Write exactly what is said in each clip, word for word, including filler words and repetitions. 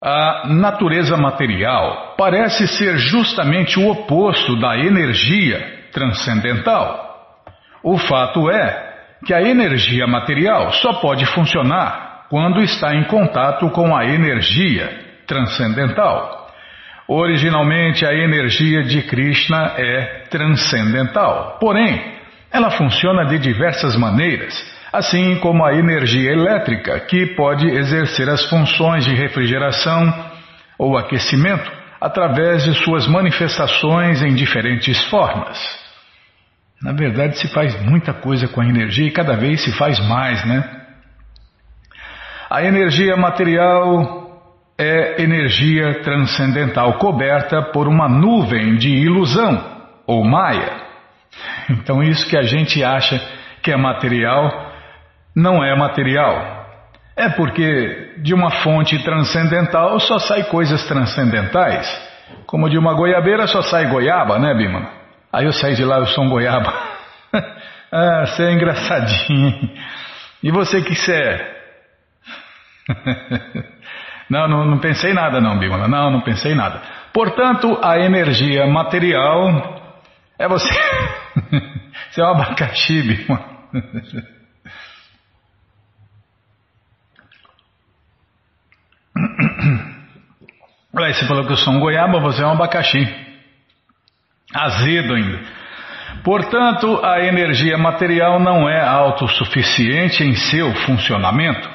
A natureza material parece ser justamente o oposto da energia transcendental. O fato é que a energia material só pode funcionar quando está em contato com a energia transcendental. Originalmente, a energia de Krishna é transcendental, porém, ela funciona de diversas maneiras, assim como a energia elétrica, que pode exercer as funções de refrigeração ou aquecimento através de suas manifestações em diferentes formas. Na verdade, se faz muita coisa com a energia e cada vez se faz mais, né? A energia material é energia transcendental coberta por uma nuvem de ilusão, ou maia. Então isso que a gente acha que é material, não é material. É porque de uma fonte transcendental só sai coisas transcendentais, como de uma goiabeira só sai goiaba, né, Bima? Aí eu saí de lá, eu sou um goiaba. Ah, você é engraçadinho. E você, que você é? Não, não, não pensei nada não, Bimala, não, não pensei nada. Portanto, a energia material é você. Você é um abacaxi, Bimala. Olha, você falou que eu sou um goiaba, você é um abacaxi. Azedo ainda. Portanto, a energia material não é autossuficiente em seu funcionamento.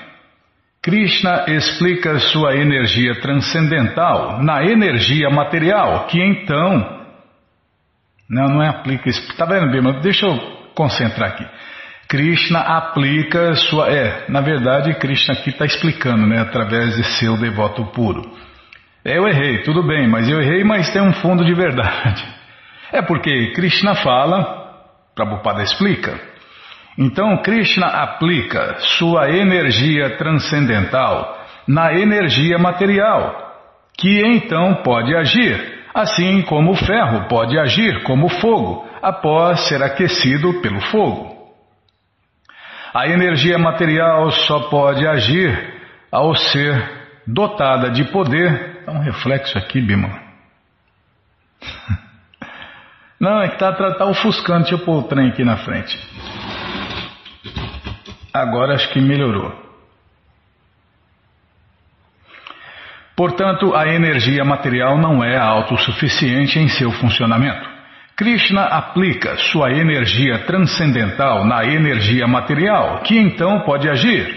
Krishna explica sua energia transcendental na energia material, que então... Não, não é aplica isso. Está vendo, Bima? Deixa eu concentrar aqui. Krishna aplica sua... É, na verdade, Krishna aqui está explicando, né, através de seu devoto puro. Eu errei, tudo bem, mas eu errei, mas tem um fundo de verdade. É porque Krishna fala, Prabhupada explica... Então, Krishna aplica sua energia transcendental na energia material, que então pode agir, assim como o ferro pode agir como fogo, após ser aquecido pelo fogo. A energia material só pode agir ao ser dotada de poder. Dá um reflexo aqui, Bima. Não, é que está tá ofuscando. Deixa eu pôr o trem aqui na frente. Agora acho que melhorou. Portanto, a energia material não é autossuficiente em seu funcionamento. Krishna aplica sua energia transcendental na energia material, que então pode agir,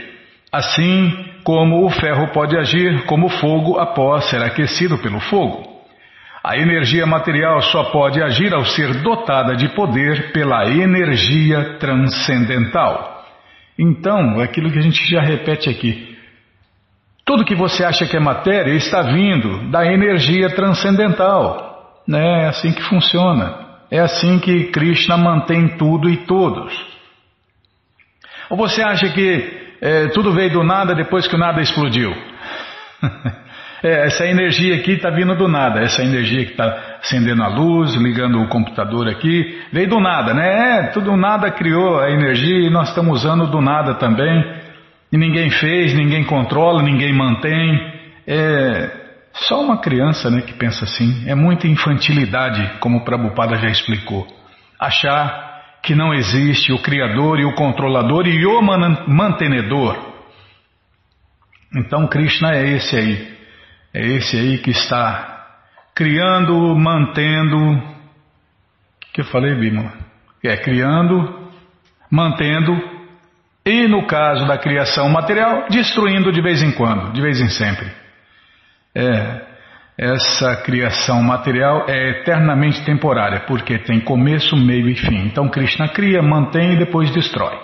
assim como o ferro pode agir como fogo após ser aquecido pelo fogo. A energia material só pode agir ao ser dotada de poder pela energia transcendental. Então, é aquilo que a gente já repete aqui. Tudo que você acha que é matéria está vindo da energia transcendental. Né? É assim que funciona. É assim que Krishna mantém tudo e todos. Ou você acha que é, tudo veio do nada depois que o nada explodiu? É, essa energia aqui está vindo do nada. Essa energia que está acendendo a luz, ligando o computador aqui, veio do nada, né? É, tudo do nada criou a energia e nós estamos usando do nada também. E ninguém fez, ninguém controla, ninguém mantém. É só uma criança, né, que pensa assim. É muita infantilidade, como o Prabhupada já explicou. Achar que não existe o Criador e o Controlador e o Mantenedor. Então Krishna é esse aí. É esse aí que está criando, mantendo... O que eu falei, Bima? É criando, mantendo e, no caso da criação material, destruindo de vez em quando, de vez em sempre. É, essa criação material é eternamente temporária, porque tem começo, meio e fim. Então Krishna cria, mantém e depois destrói.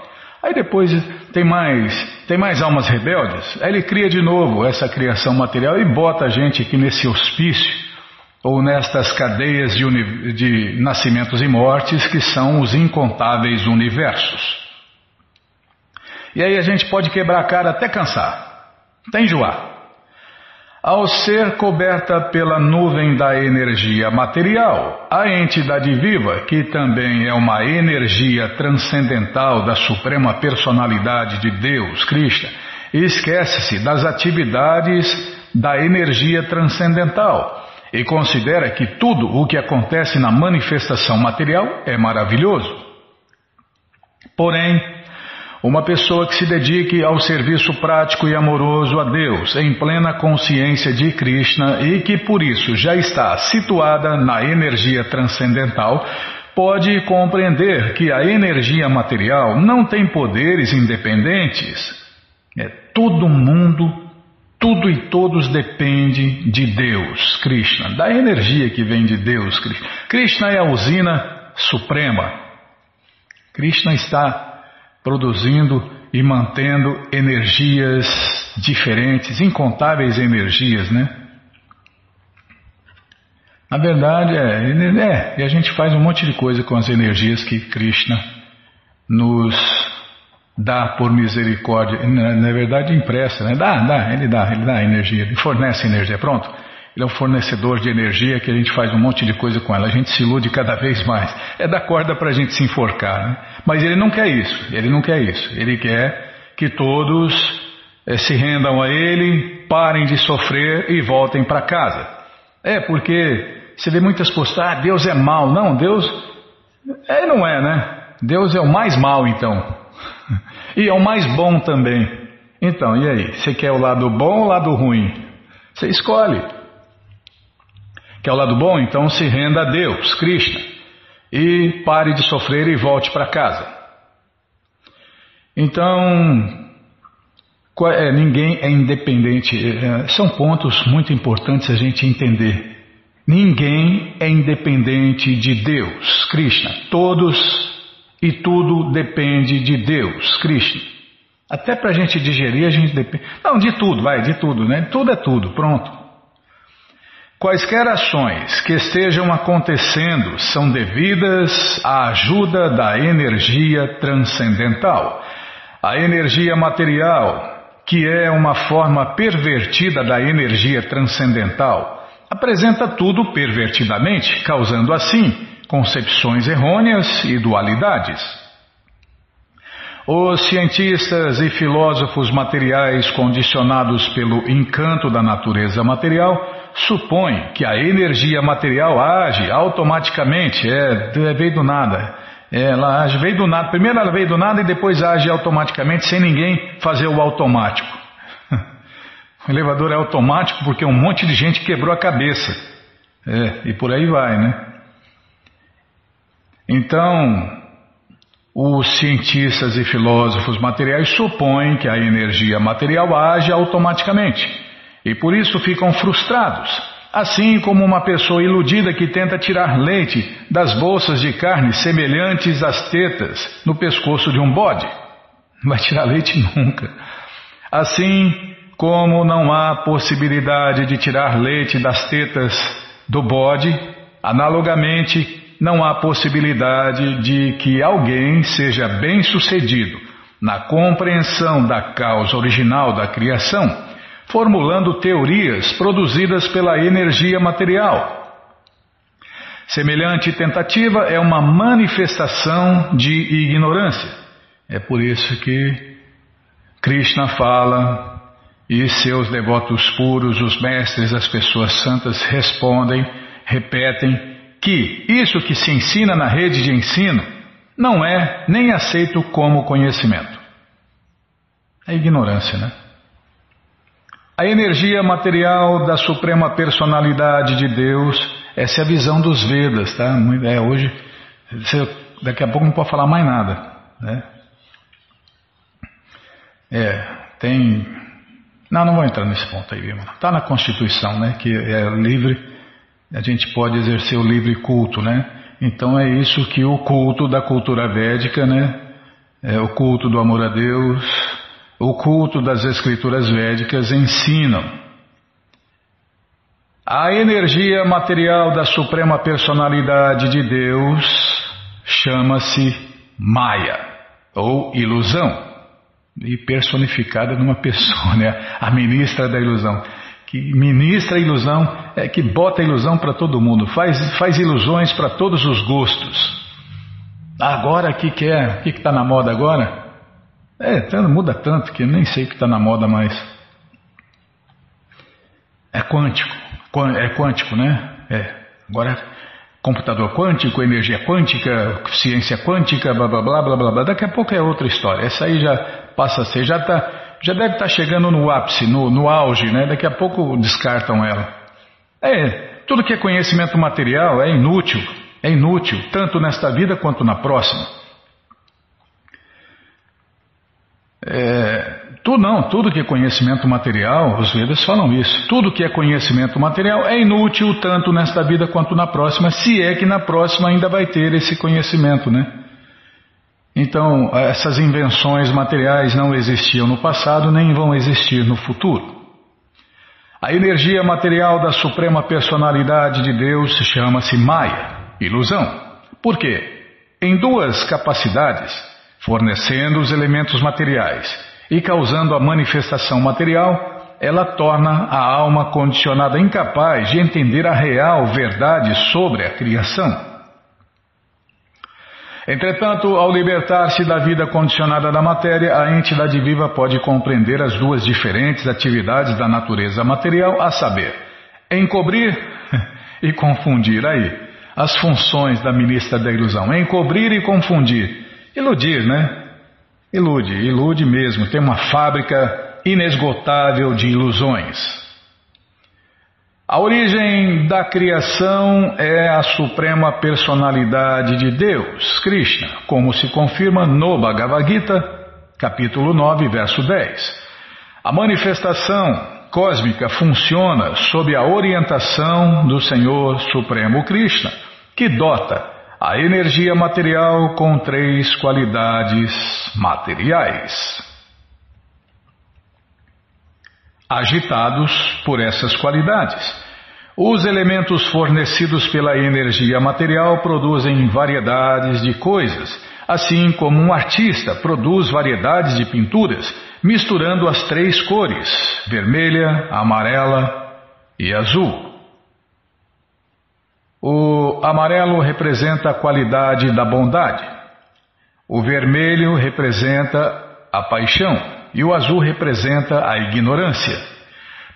Aí depois tem mais, tem mais almas rebeldes, aí ele cria de novo essa criação material e bota a gente aqui nesse hospício ou nestas cadeias de, uni, de nascimentos e mortes que são os incontáveis universos. E aí a gente pode quebrar a cara até cansar, até enjoar. Ao ser coberta pela nuvem da energia material, a entidade viva, que também é uma energia transcendental da Suprema Personalidade de Deus, Krishna, esquece-se das atividades da energia transcendental e considera que tudo o que acontece na manifestação material é maravilhoso. Porém, uma pessoa que se dedique ao serviço prático e amoroso a Deus em plena consciência de Krishna e que por isso já está situada na energia transcendental, pode compreender que a energia material não tem poderes independentes. É, todo mundo, tudo e todos depende de Deus, Krishna, da energia que vem de Deus, Krishna. Krishna é a usina suprema. Krishna está produzindo e mantendo energias diferentes, incontáveis energias, né? Na verdade, é, é, e a gente faz um monte de coisa com as energias que Krishna nos dá por misericórdia. Na, na verdade, empresta, né? Dá, dá, ele dá, ele dá energia, ele fornece energia, pronto. Ele é um fornecedor de energia que a gente faz um monte de coisa com ela, a gente se ilude cada vez mais. É dar corda para a gente se enforcar, né? Mas ele não quer isso, ele não quer isso. Ele quer que todos eh, se rendam a ele, parem de sofrer e voltem para casa. É, porque... Você vê muitas postagens, ah, Deus é mal. Não, Deus é, não é, né? Deus é o mais mal, então. E é o mais bom também. Então, e aí? Você quer o lado bom ou o lado ruim? Você escolhe. Quer o lado bom? Então se renda a Deus, Krishna. E pare de sofrer e volte para casa. Então... É, ninguém é independente. É, são pontos muito importantes a gente entender. Ninguém é independente de Deus, Krishna. Todos e tudo depende de Deus, Krishna. Até para a gente digerir, a gente depende... Não, de tudo, vai, de tudo, né? Tudo é tudo, pronto. Quaisquer ações que estejam acontecendo são devidas à ajuda da energia transcendental. A energia material, que é uma forma pervertida da energia transcendental... apresenta tudo pervertidamente, causando assim concepções errôneas e dualidades. Os cientistas e filósofos materiais condicionados pelo encanto da natureza material supõem que a energia material age automaticamente, é, veio do nada, ela age, veio do nada, primeiro ela veio do nada e depois age automaticamente sem ninguém fazer o automático. O elevador é automático porque um monte de gente quebrou a cabeça. É, e por aí vai, né? Então, os cientistas e filósofos materiais supõem que a energia material age automaticamente. E por isso ficam frustrados. Assim como uma pessoa iludida que tenta tirar leite das bolsas de carne semelhantes às tetas no pescoço de um bode. Não vai tirar leite nunca. Assim... Como não há possibilidade de tirar leite das tetas do bode, analogamente, não há possibilidade de que alguém seja bem-sucedido na compreensão da causa original da criação, formulando teorias produzidas pela energia material. Semelhante tentativa é uma manifestação de ignorância. É por isso que Krishna fala... E seus devotos puros, os mestres, as pessoas santas respondem, repetem que isso que se ensina na rede de ensino não é nem aceito como conhecimento. É ignorância, né? A energia material da Suprema Personalidade de Deus, essa é a visão dos Vedas, tá? É, hoje, daqui a pouco não pode falar mais nada, né? É, tem... Não, não vou entrar nesse ponto aí, irmão. Está na Constituição, né? Que é livre, a gente pode exercer o livre culto, né? Então é isso que o culto da cultura védica, né? É o culto do amor a Deus, o culto das escrituras védicas ensinam. A energia material da Suprema Personalidade de Deus chama-se Maya, ou ilusão. E personificada numa pessoa, né? A ministra da ilusão, que ministra a ilusão, é que bota a ilusão para todo mundo, faz, faz ilusões para todos os gostos. Agora o que, que é? O que está na moda agora? É, muda tanto que eu nem sei o que está na moda mais. quântico. É quântico, né? É. Agora, computador quântico, energia quântica, ciência quântica, blá, blá, blá, blá, blá, blá. Daqui a pouco é outra história. Essa aí já passa a ser, já, tá, já deve estar tá chegando no ápice, no, no auge, né? Daqui a pouco descartam ela. É, tudo que é conhecimento material é inútil, é inútil, tanto nesta vida quanto na próxima. É, tu não, tudo que é conhecimento material, os Vedas falam isso, tudo que é conhecimento material é inútil tanto nesta vida quanto na próxima, se é que na próxima ainda vai ter esse conhecimento, né? Então, essas invenções materiais não existiam no passado, nem vão existir no futuro. A energia material da Suprema Personalidade de Deus chama-se Maya, ilusão. Por quê? Em duas capacidades, fornecendo os elementos materiais e causando a manifestação material, ela torna a alma condicionada incapaz de entender a real verdade sobre a criação. Entretanto, ao libertar-se da vida condicionada da matéria, a entidade viva pode compreender as duas diferentes atividades da natureza material, a saber, encobrir e confundir aí, as funções da ministra da ilusão, encobrir e confundir. Iludir, né? Ilude, ilude mesmo. Tem uma fábrica inesgotável de ilusões. A origem da criação é a Suprema Personalidade de Deus, Krishna, como se confirma no Bhagavad Gita, capítulo nove, verso dez. A manifestação cósmica funciona sob a orientação do Senhor Supremo Krishna, que dota a energia material com três qualidades materiais. Agitados por essas qualidades, os elementos fornecidos pela energia material produzem variedades de coisas, assim como um artista produz variedades de pinturas, misturando as três cores, vermelha, amarela e azul. O amarelo representa a qualidade da bondade, o vermelho representa a paixão e o azul representa a ignorância.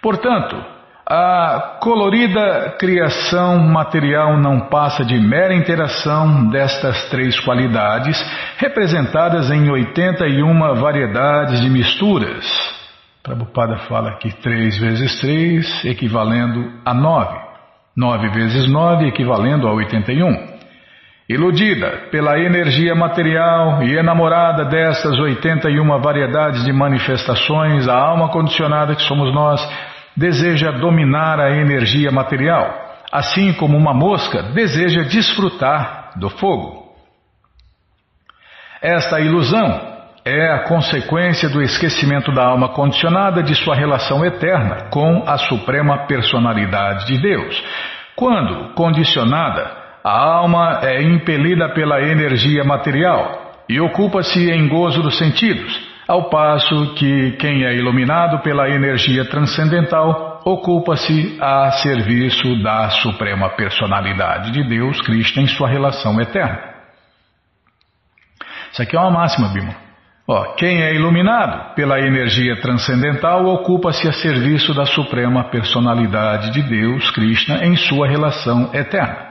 Portanto, a colorida criação material não passa de mera interação destas três qualidades, representadas em oitenta e uma variedades de misturas. Prabhupada fala que três vezes três equivalendo a nove. nove vezes nove, equivalendo a oitenta e um. Iludida pela energia material e enamorada dessas oitenta e uma variedades de manifestações, a alma condicionada que somos nós deseja dominar a energia material, assim como uma mosca deseja desfrutar do fogo. Esta ilusão é a consequência do esquecimento da alma condicionada de sua relação eterna com a Suprema Personalidade de Deus. Quando condicionada, a alma é impelida pela energia material e ocupa-se em gozo dos sentidos, ao passo que quem é iluminado pela energia transcendental ocupa-se a serviço da Suprema Personalidade de Deus, Krishna, em sua relação eterna. Isso aqui é uma máxima, Bima. Oh, quem é iluminado pela energia transcendental ocupa-se a serviço da Suprema Personalidade de Deus, Krishna, em sua relação eterna.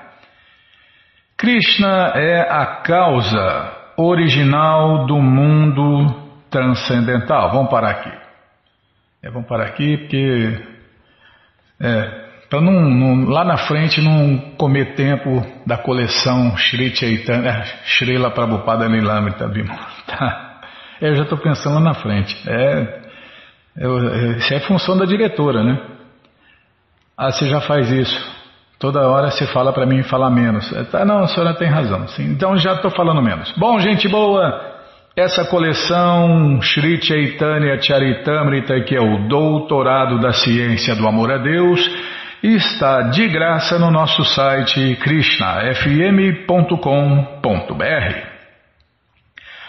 Krishna é a causa original do mundo transcendental. Vamos parar aqui. É, vamos parar aqui porque é, para não, não, lá na frente não comer tempo da coleção Shri Chaitanya, Srila Prabhupada Lilamrita, tá? Eu já estou pensando lá na frente. É, eu, isso é função da diretora, né? Ah, você já faz isso. Toda hora você fala para mim falar menos. É, tá, não, a senhora tem razão. Sim, então já estou falando menos. Bom, gente boa, essa coleção Shri Chaitanya Charitamrita, que é o Doutorado da Ciência do Amor a Deus, está de graça no nosso site krishna f m ponto com ponto b r.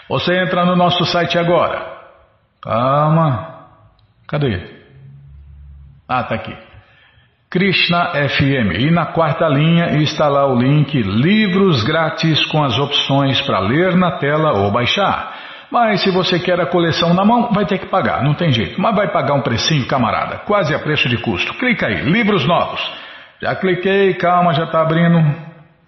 Você entra no nosso site agora. Calma. Cadê? Ah, tá aqui. Krishna F M. E na quarta linha está lá o link Livros Grátis com as opções para ler na tela ou baixar. Mas se você quer a coleção na mão, vai ter que pagar, não tem jeito. Mas vai pagar um precinho, camarada, quase a preço de custo. Clica aí, livros novos. Já cliquei, calma, já está abrindo.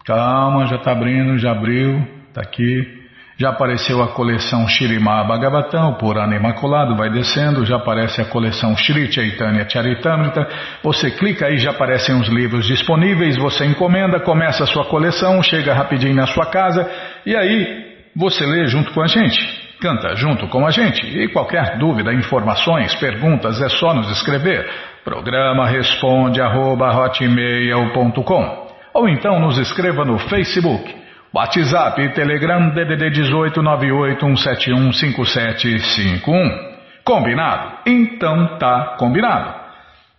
Calma, já está abrindo, já abriu, está aqui. Já apareceu a coleção Shirimá Bhagavatam, por ano imaculado, vai descendo, já aparece a coleção Shri Chaitanya Charitamrita, você clica aí, já aparecem os livros disponíveis, você encomenda, começa a sua coleção, chega rapidinho na sua casa, e aí você lê junto com a gente, canta junto com a gente, e qualquer dúvida, informações, perguntas, é só nos escrever, programa responde arroba hotmail ponto com, ou então nos escreva no Facebook, WhatsApp e Telegram D D D um oito nove oito um sete um cinco sete cinco um. Combinado? Então tá combinado.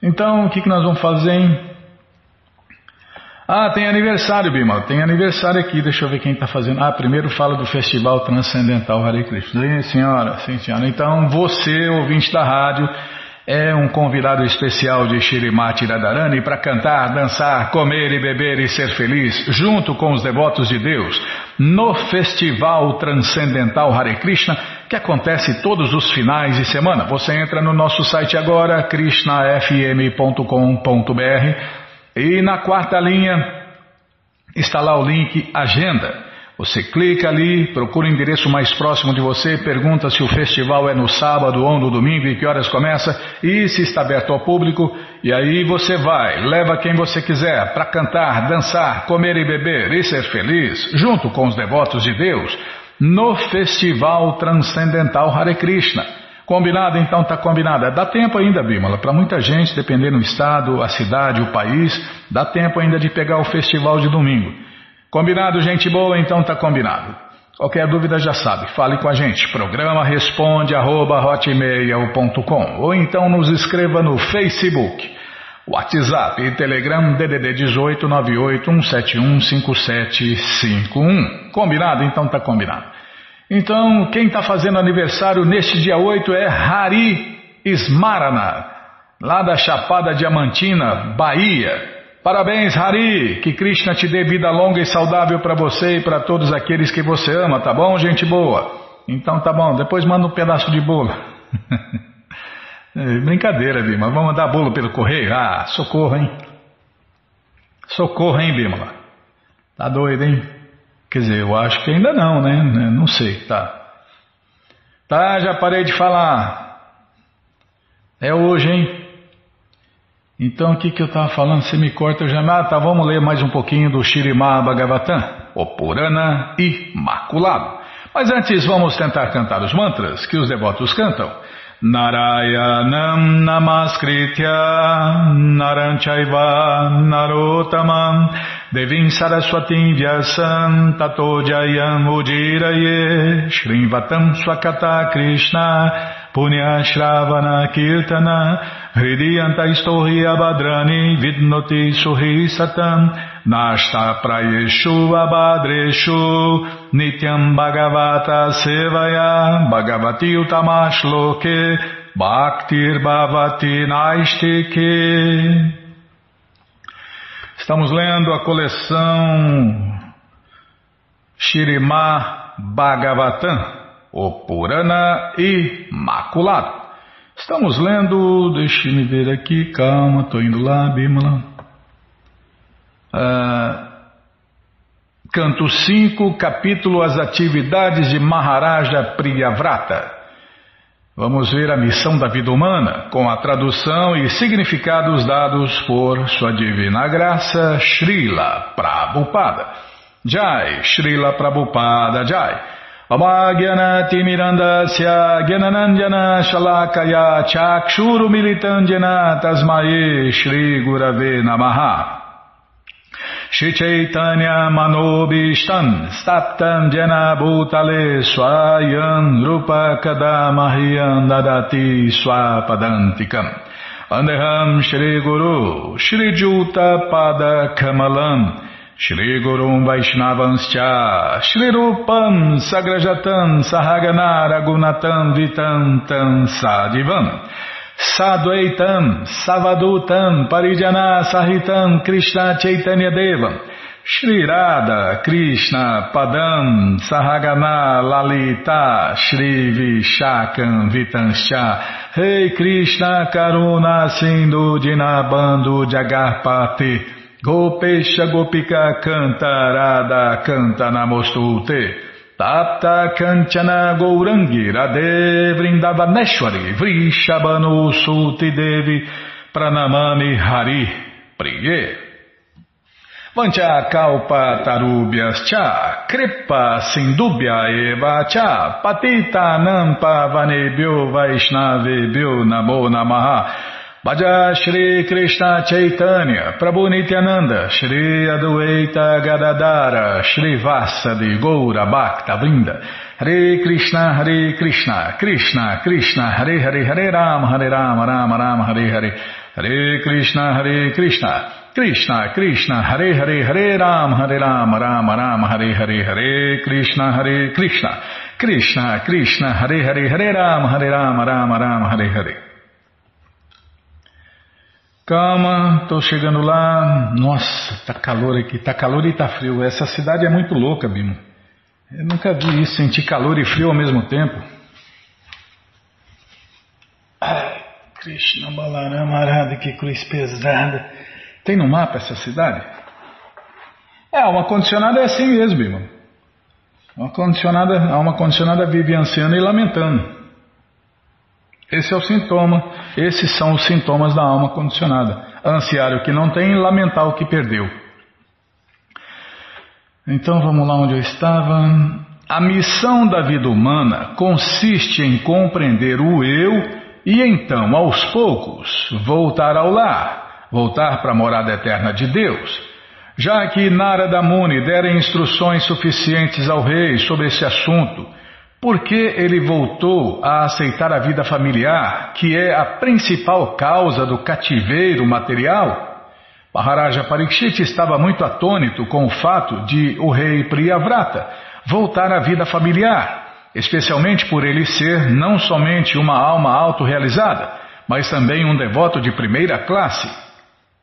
Então o que, que nós vamos fazer, hein? Ah, tem aniversário, Bima. Tem aniversário aqui, deixa eu ver quem está fazendo. Ah, primeiro fala do Festival Transcendental Hare Krishna. Sim, senhora, sim, senhora. Então você, ouvinte da rádio, é um convidado especial de Shirimati Radharani para cantar, dançar, comer e beber e ser feliz junto com os devotos de Deus no Festival Transcendental Hare Krishna, que acontece todos os finais de semana. Você entra no nosso site agora, krishna f m ponto com ponto b r, e na quarta linha está lá o link Agenda. Você clica ali, procura o endereço mais próximo de você, pergunta se o festival é no sábado ou no domingo e que horas começa, e se está aberto ao público, e aí você vai, leva quem você quiser para cantar, dançar, comer e beber e ser feliz, junto com os devotos de Deus, no Festival Transcendental Hare Krishna. Combinado? Então tá combinado. Dá tempo ainda, Bimala, para muita gente, dependendo do estado, a cidade, o país, dá tempo ainda de pegar o festival de domingo. Combinado, gente boa? Então tá combinado. Qualquer dúvida já sabe, fale com a gente. Programa responde arroba hotmail ponto com ou então nos escreva no Facebook, WhatsApp e Telegram D D D um oito nove oito um sete um cinco sete cinco um. Combinado? Então tá combinado. Então quem tá fazendo aniversário neste dia oito é Hari Smarana, lá da Chapada Diamantina, Bahia. Parabéns, Hari, que Krishna te dê vida longa e saudável para você e para todos aqueles que você ama, tá bom, gente boa? Então tá bom, depois manda um pedaço de bolo. É, brincadeira, Bima, vamos mandar bolo pelo correio? Ah, socorro, hein? Socorro, hein, Bima? Tá doido, hein? Quer dizer, eu acho que ainda não, né? Não sei, tá. Tá, já parei de falar. É hoje, hein? Então, o que, que eu estava falando? Você me corta, eu já... Ah, tá, vamos ler mais um pouquinho do Shirimá Bhagavatam, o Purana Imaculado. Mas antes, vamos tentar cantar os mantras que os devotos cantam. Narayanam Namaskritya Naranchaiva Narotamam Devim Saraswatim Vyasam Tato Jayam Udiraye Shrimvatam Swakata Krishna Punya Shravana Kirtana Hridiyanta Istohi Abadrani Vidnoti Suhi Satam Nashta Prayeshu Abadreshu Nityam Bhagavata Sevaya Bhagavati Utamash Loke Bhaktir Bhavati Naistike. Estamos lendo a coleção Shirimá Bhagavatam, o Purana Imaculado. Estamos lendo, deixe-me ver aqui, calma, estou indo lá, Bimala. Ah, canto cinco, capítulo As Atividades de Maharaja Priyavrata. Vamos ver a missão da vida humana, com a tradução e significados dados por Sua Divina Graça, Srila Prabhupada. Jai, Srila Prabhupada, Jai. Amagyanati mirandasya gyananandjana shalakaya chakshuru militandjana tasmaye shri gurave namaha. Shri Chaitanya manobishtan staptam jana bhutale swayam rupa kadamahiyan dadati swapadantikam. Andeham shri guru shri juta pada kamalam. Shri Gurum Vaishnavanscha, Shri Rupam Sagrajatam Sahagana Ragunatam Vitam Tam Sadivam, Sadvaitam Savadutam Parijana Sahitam Krishna Chaitanya Devam, Shri Radha Krishna Padam Sahagana Lalita Shri Vishakam Vitansha Rei Krishna Karuna Sindhu Dinabando Jagarpati Gopesha Gopika Canta Radha Canta Namostute Tapta Kanchana Gourangi Radhe Vrindavaneshwari Vrishabhanu Suti Devi Pranamami Hari Priye Vancha kalpa tarubhyas cha, kripa sindubhya eva cha, patita nampa vanebhyo vaishnavebhyo namo namaha. Bhaja Shri Krishna Chaitanya, Prabhu Nityananda, Shri Adwaita Gadadara, Shri Vasadi Goura Bhakta Vrinda, Hare Krishna Hare Krishna, Krishna Krishna Hare Hare Hare Rama Hare Rama Rama Rama Hare Hare, Hare Krishna Hare Krishna, Krishna Krishna Hare Hare Hare Rama Hare Rama Rama Rama Hare Hare Hare Krishna Hare Krishna Krishna Krishna Hare Hare Hare Rama Hare Rama Rama Rama Hare Hare. Calma, tô chegando lá. Nossa, tá calor aqui, tá calor e tá frio. Essa cidade é muito louca, Bimo. Eu nunca vi isso, sentir calor e frio ao mesmo tempo. Ai, Krishna Balarama Arada, que cruz pesada. Tem no mapa essa cidade? É, uma condicionada é assim mesmo, irmão. Uma condicionada, há uma condicionada vive ansiando e lamentando. Esse é o sintoma, esses são os sintomas da alma condicionada. Ansiar o que não tem e lamentar o que perdeu. Então vamos lá onde eu estava. A missão da vida humana consiste em compreender o eu e então, aos poucos, voltar ao lar. Voltar para a morada eterna de Deus. Já que Narada Muni dera instruções suficientes ao rei sobre esse assunto, por que ele voltou a aceitar a vida familiar, que é a principal causa do cativeiro material? Maharaja Parikshit estava muito atônito com o fato de o rei Priyavrata voltar à vida familiar, especialmente por ele ser não somente uma alma autorrealizada, mas também um devoto de primeira classe.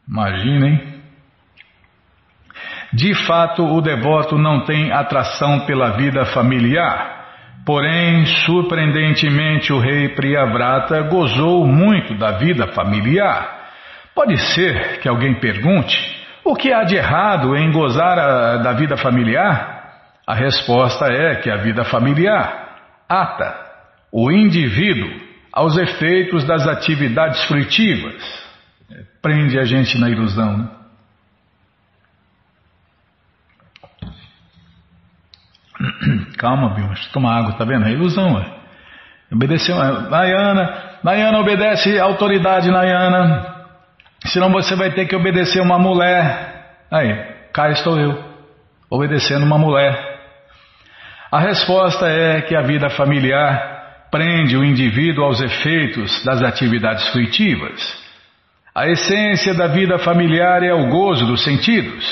Imaginem. De fato, o devoto não tem atração pela vida familiar. Porém, surpreendentemente, o rei Priyavrata gozou muito da vida familiar. Pode ser que alguém pergunte: o que há de errado em gozar a, da vida familiar? A resposta é que a vida familiar ata o indivíduo aos efeitos das atividades frutivas. Prende a gente na ilusão, né? Calma, Bilma, toma água, tá vendo? É ilusão, é. Obedeceu, Nayana, Nayana, obedece a autoridade, Nayana. Senão você vai ter que obedecer uma mulher. Aí, cá estou eu, obedecendo uma mulher. A resposta é que a vida familiar prende o indivíduo aos efeitos das atividades frutivas. A essência da vida familiar é o gozo dos sentidos.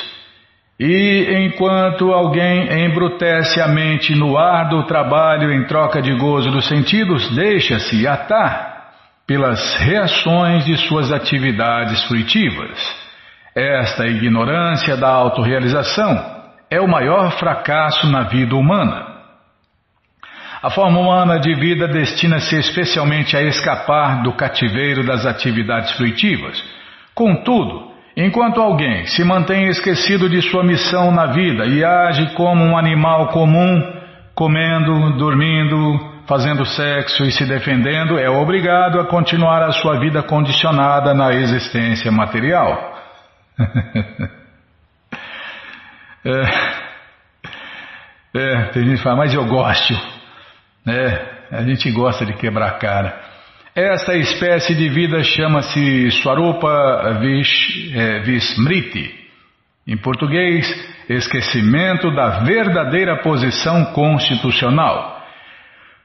E enquanto alguém embrutece a mente no ar do trabalho em troca de gozo dos sentidos, deixa-se atar pelas reações de suas atividades frutivas. Esta ignorância da autorrealização é o maior fracasso na vida humana. A forma humana de vida destina-se especialmente a escapar do cativeiro das atividades fruitivas. Contudo, enquanto alguém se mantém esquecido de sua missão na vida e age como um animal comum, comendo, dormindo, fazendo sexo e se defendendo, é obrigado a continuar a sua vida condicionada na existência material. é, é, tem gente que fala, mas eu gosto. É, a gente gosta de quebrar a cara. Esta espécie de vida chama-se Swarupa vish, é, Vismriti. Em português, esquecimento da verdadeira posição constitucional.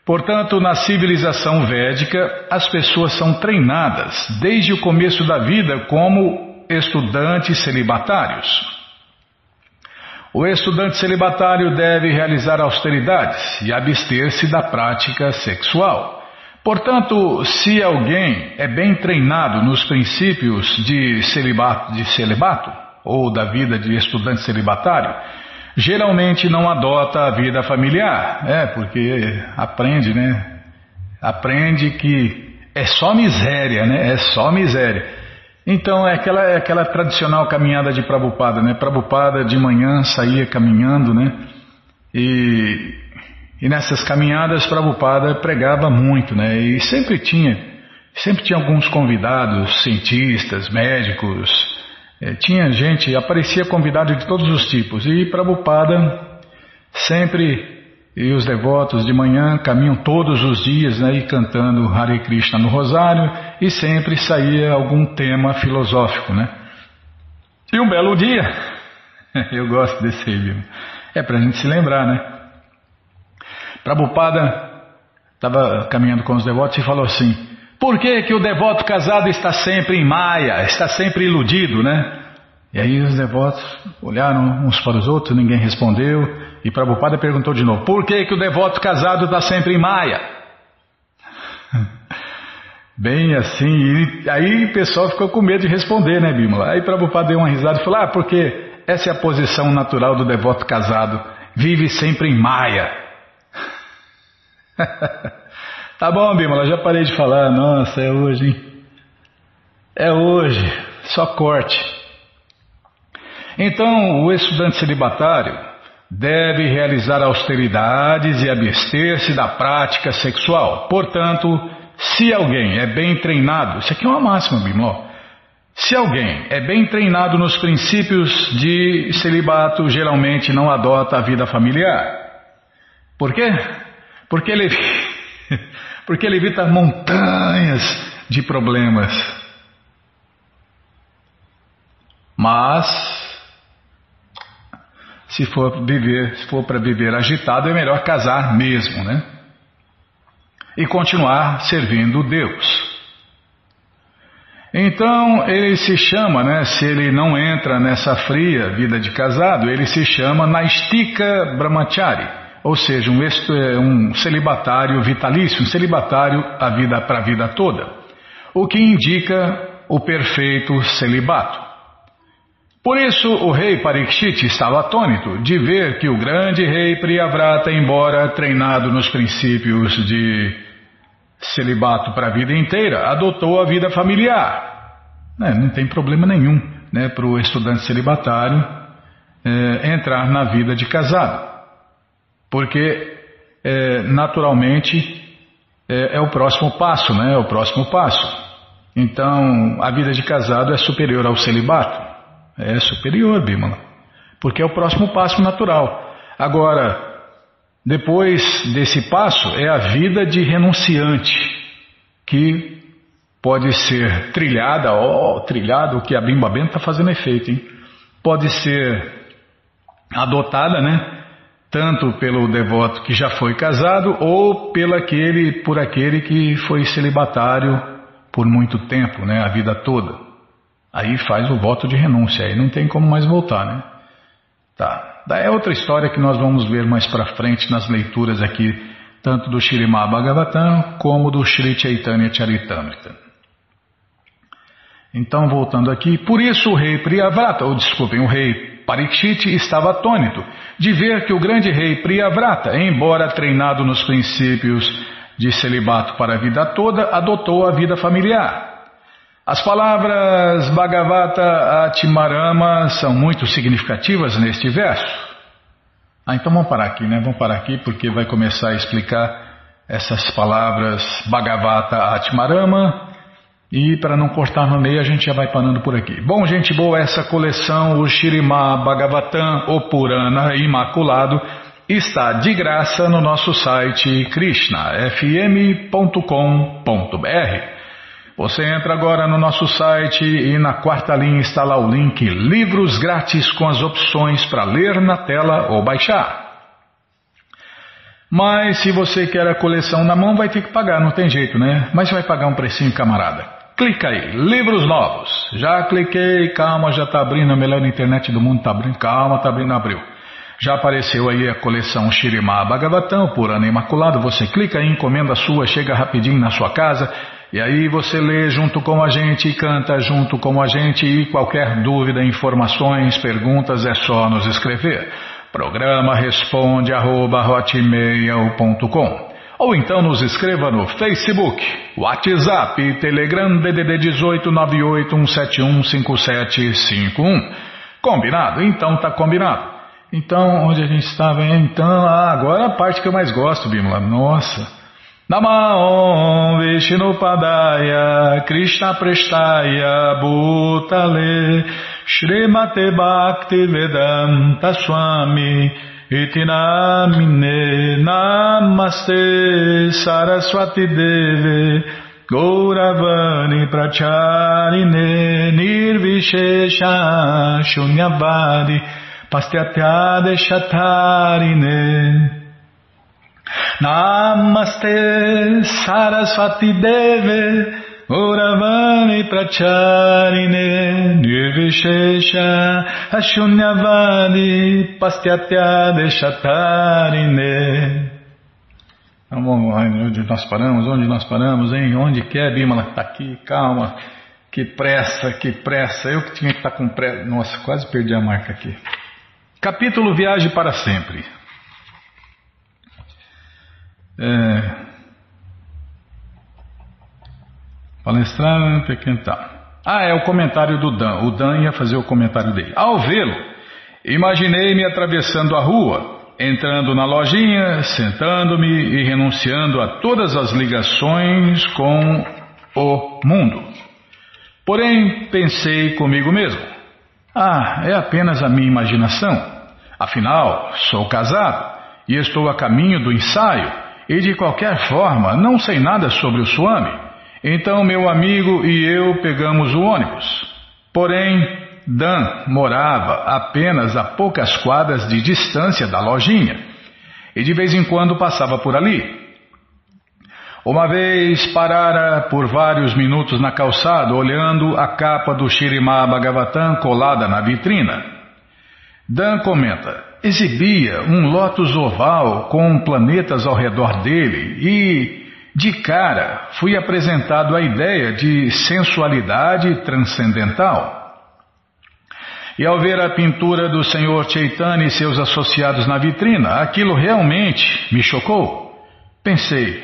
Portanto, na civilização védica, as pessoas são treinadas desde o começo da vida como estudantes celibatários. O estudante celibatário deve realizar austeridades e abster-se da prática sexual. Portanto, se alguém é bem treinado nos princípios de celibato, de celibato ou da vida de estudante celibatário, geralmente não adota a vida familiar. É, porque aprende, né? Aprende que é só miséria, né? É só miséria. Então é aquela, é aquela tradicional caminhada de Prabhupada, né? Prabhupada de manhã saía caminhando, né? E, e nessas caminhadas Prabhupada pregava muito, né? E sempre tinha, sempre tinha alguns convidados, cientistas, médicos, é, tinha gente, aparecia convidado de todos os tipos. E Prabhupada sempre, e os devotos de manhã caminham todos os dias, né, e cantando Hare Krishna no rosário, e sempre saía algum tema filosófico, né? E um belo dia, eu gosto desse livro, é para a gente se lembrar, né? Prabhupada estava caminhando com os devotos e falou assim: por que que o devoto casado está sempre em maia, está sempre iludido, né? E aí os devotos olharam uns para os outros, ninguém respondeu, e Prabhupada perguntou de novo: por que que o devoto casado está sempre em maia? Bem assim, e aí o pessoal ficou com medo de responder, né, Bímola? Aí Prabhupada deu uma risada e falou: ah, porque essa é a posição natural do devoto casado, vive sempre em maia. Tá bom, Bímola, já parei de falar. Nossa, é hoje, hein? É hoje, só corte. Então, o estudante celibatário deve realizar austeridades e abster-se da prática sexual. Portanto, se alguém é bem treinado, isso aqui é uma máxima, Bimló. Se alguém é bem treinado nos princípios de celibato, geralmente não adota a vida familiar. Por quê? Porque ele, porque ele evita montanhas de problemas. Mas se for viver, se for para viver agitado, é melhor casar mesmo, né? E continuar servindo Deus. Então ele se chama, né? Se ele não entra nessa fria vida de casado, ele se chama Naistika Brahmachari, ou seja, um, um celibatário vitalício, um celibatário a vida para a vida toda, o que indica o perfeito celibato. Por isso, o rei Parikshit estava atônito de ver que o grande rei Priyavrata, embora treinado nos princípios de celibato para a vida inteira, adotou a vida familiar. É, não tem problema nenhum, né, para o estudante celibatário é, entrar na vida de casado, porque é, naturalmente é, é o próximo passo, né, é o próximo passo. Então, a vida de casado é superior ao celibato. É superior, Bimala, porque é o próximo passo natural. Agora, depois desse passo, é a vida de renunciante, que pode ser trilhada, ó, oh, trilhado, que a Bimba Bento está fazendo efeito, hein? Pode ser adotada, né? Tanto pelo devoto que já foi casado ou pelo aquele, por aquele que foi celibatário por muito tempo, né? A vida toda. Aí faz o voto de renúncia, aí não tem como mais voltar, né? Tá. Daí é outra história que nós vamos ver mais pra frente nas leituras aqui, tanto do Śrīmad Bhagavatam como do Śrī Chaitanya Charitamrita. Então, voltando aqui, por isso o rei Priyavrata, ou desculpem, o rei Parikshit estava atônito de ver que o grande rei Priyavrata, embora treinado nos princípios de celibato para a vida toda, adotou a vida familiar. As palavras Bhagavata Atimarama são muito significativas neste verso. Ah, então vamos parar aqui, né? Vamos parar aqui porque vai começar a explicar essas palavras Bhagavata Atimarama, e para não cortar no meio a gente já vai parando por aqui. Bom, gente boa, essa coleção, o Śrīmad Bhagavatam, o Purana Imaculado, está de graça no nosso site krishna f m ponto com ponto b r. Você entra agora no nosso site e na quarta linha está lá o link Livros Grátis, com as opções para ler na tela ou baixar. Mas se você quer a coleção na mão, vai ter que pagar, não tem jeito, né? Mas vai pagar um precinho, camarada. Clica aí, Livros Novos. Já cliquei, calma, já está abrindo, a melhor internet do mundo está abrindo, calma, está abrindo, abriu. Já apareceu aí a coleção Śrīmad Bhagavatam, Purana Imaculado. Você clica aí, encomenda sua, chega rapidinho na sua casa. E aí você lê junto com a gente e canta junto com a gente, e qualquer dúvida, informações, perguntas é só nos escrever. Programa responde arroba hotmail ponto com. Ou então nos escreva no Facebook, WhatsApp, Telegram, D D D dezoito nove oito um sete um cinco sete cinco um. Combinado? Então tá combinado. Então, onde a gente estava? Então, ah, agora a parte que eu mais gosto, Bimala. Nossa. Namaon Vishnupadaya Krishna Prestaya Bhutale Shrimate Bhakti Vedanta Swami Itinamine Namaste Saraswati Deve Gauravani Pracharine Nirvishesha Shunyavadi Pastyatyade Shatarine Namaste Saraswati Deve Gauravani Pracharine Nirvishesha Ashunyavadi Pastyatya Deshatarine. Então, onde nós paramos? Onde nós paramos, hein? Onde quer, Bimala? Tá aqui, calma. Que pressa, que pressa. Eu que tinha que estar com pressa. Nossa, quase perdi a marca aqui. Capítulo Viagem para Sempre. É... Palestrar, tá. Ah, é o comentário do Dan. O Dan ia fazer o comentário dele. Ao vê-lo, imaginei-me atravessando a rua, entrando na lojinha, sentando-me e renunciando a todas as ligações com o mundo. Porém, pensei comigo mesmo: ah, é apenas a minha imaginação. Afinal, sou casado e estou a caminho do ensaio e, de qualquer forma, não sei nada sobre o Swami. Então meu amigo e eu pegamos o ônibus. Porém, Dan morava apenas a poucas quadras de distância da lojinha e de vez em quando passava por ali. Uma vez parara por vários minutos na calçada olhando a capa do Śrīmad Bhagavatam colada na vitrina. Dan comenta: exibia um lótus oval com planetas ao redor dele e... de cara, fui apresentado à ideia de sensualidade transcendental. E ao ver a pintura do senhor Chaitanya e seus associados na vitrina, aquilo realmente me chocou. Pensei: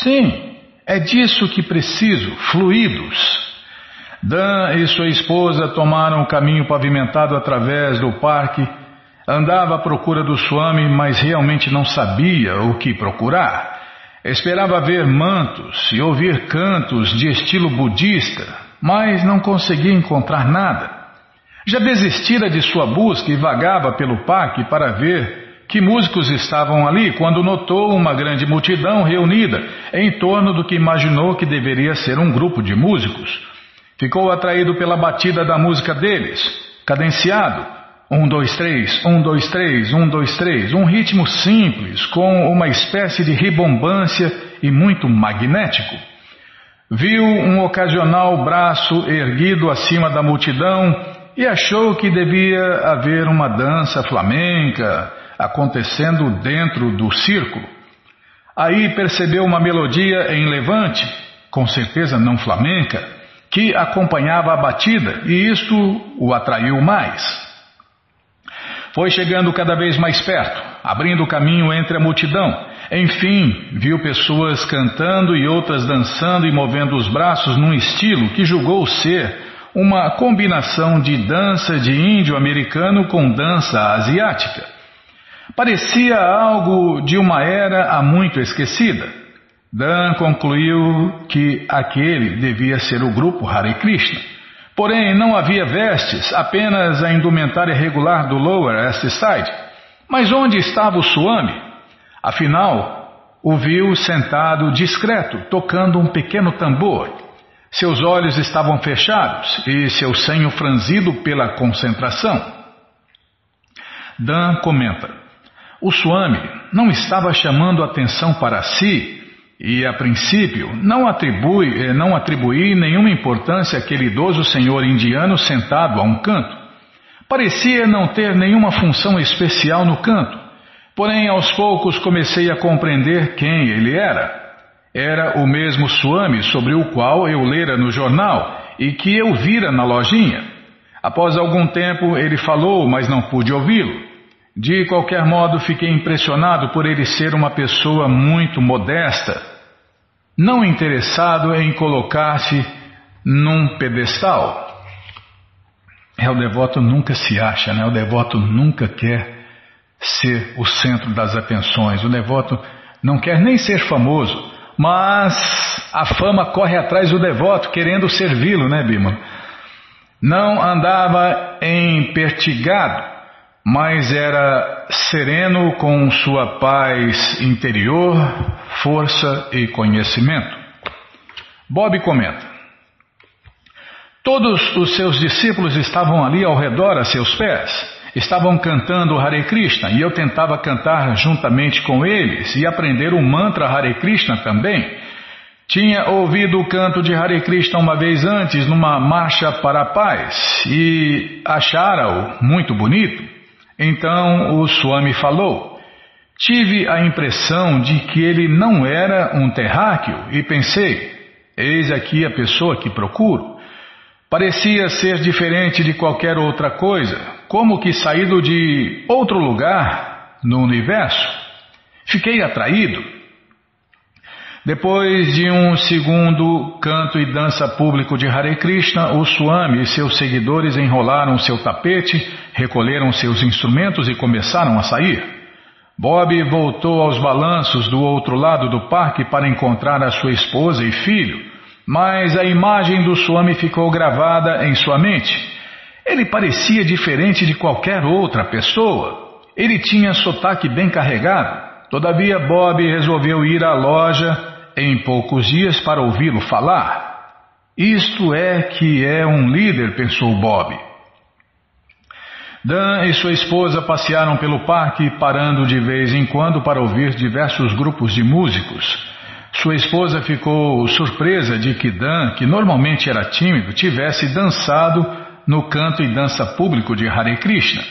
sim, é disso que preciso, fluidos. Dan e sua esposa tomaram o caminho pavimentado através do parque. Andava à procura do Swami, mas realmente não sabia o que procurar. Esperava ver mantos e ouvir cantos de estilo budista, mas não conseguia encontrar nada. Já desistira de sua busca e vagava pelo parque para ver que músicos estavam ali, quando notou uma grande multidão reunida em torno do que imaginou que deveria ser um grupo de músicos. Ficou atraído pela batida da música deles, cadenciado. Um, dois, três, um, dois, três, um, dois, três. Um ritmo simples, com uma espécie de ribombância e muito magnético. Viu um ocasional braço erguido acima da multidão e achou que devia haver uma dança flamenca acontecendo dentro do círculo. Aí percebeu uma melodia em levante, com certeza não flamenca, que acompanhava a batida, e isto o atraiu mais. Foi chegando cada vez mais perto, abrindo caminho entre a multidão. Enfim, viu pessoas cantando e outras dançando e movendo os braços num estilo que julgou ser uma combinação de dança de índio-americano com dança asiática. Parecia algo de uma era há muito esquecida. Dan concluiu que aquele devia ser o grupo Hare Krishna. Porém, não havia vestes, apenas a indumentária regular do Lower East Side. Mas onde estava o Swami? Afinal, o viu sentado discreto, tocando um pequeno tambor. Seus olhos estavam fechados e seu senho franzido pela concentração. Dan comenta: o Swami não estava chamando atenção para si, e, a princípio, não atribui, não atribuí nenhuma importância àquele idoso senhor indiano sentado a um canto. Parecia não ter nenhuma função especial no canto, porém, aos poucos comecei a compreender quem ele era. Era o mesmo suami sobre o qual eu lera no jornal e que eu vira na lojinha. Após algum tempo ele falou, mas não pude ouvi-lo. De qualquer modo, fiquei impressionado por ele ser uma pessoa muito modesta, não interessado em colocar-se num pedestal. É, o devoto nunca se acha, né? O devoto nunca quer ser o centro das atenções. O devoto não quer nem ser famoso, mas a fama corre atrás do devoto, querendo servi-lo, né, Bima? Não andava empertigado, mas era sereno com sua paz interior, força e conhecimento. Bob comenta: todos os seus discípulos estavam ali ao redor a seus pés. Estavam cantando Hare Krishna e eu tentava cantar juntamente com eles e aprender o mantra Hare Krishna também. Tinha ouvido o canto de Hare Krishna uma vez antes numa marcha para a paz e achara-o muito bonito. Então o Swami falou: tive a impressão de que ele não era um terráqueo e pensei, eis aqui a pessoa que procuro. Parecia ser diferente de qualquer outra coisa, como que saído de outro lugar no universo. Fiquei atraído. Depois de um segundo canto e dança público de Hare Krishna, o Swami e seus seguidores enrolaram seu tapete, recolheram seus instrumentos e começaram a sair. Bob voltou aos balanços do outro lado do parque para encontrar a sua esposa e filho. Mas a imagem do Swami ficou gravada em sua mente. Ele parecia diferente de qualquer outra pessoa. Ele tinha sotaque bem carregado. Todavia, Bob resolveu ir à loja em poucos dias para ouvi-lo falar. Isto é que é um líder, pensou Bob. Dan e sua esposa passearam pelo parque, parando de vez em quando para ouvir diversos grupos de músicos. Sua esposa ficou surpresa de que Dan, que normalmente era tímido, tivesse dançado no canto e dança público de Hare Krishna.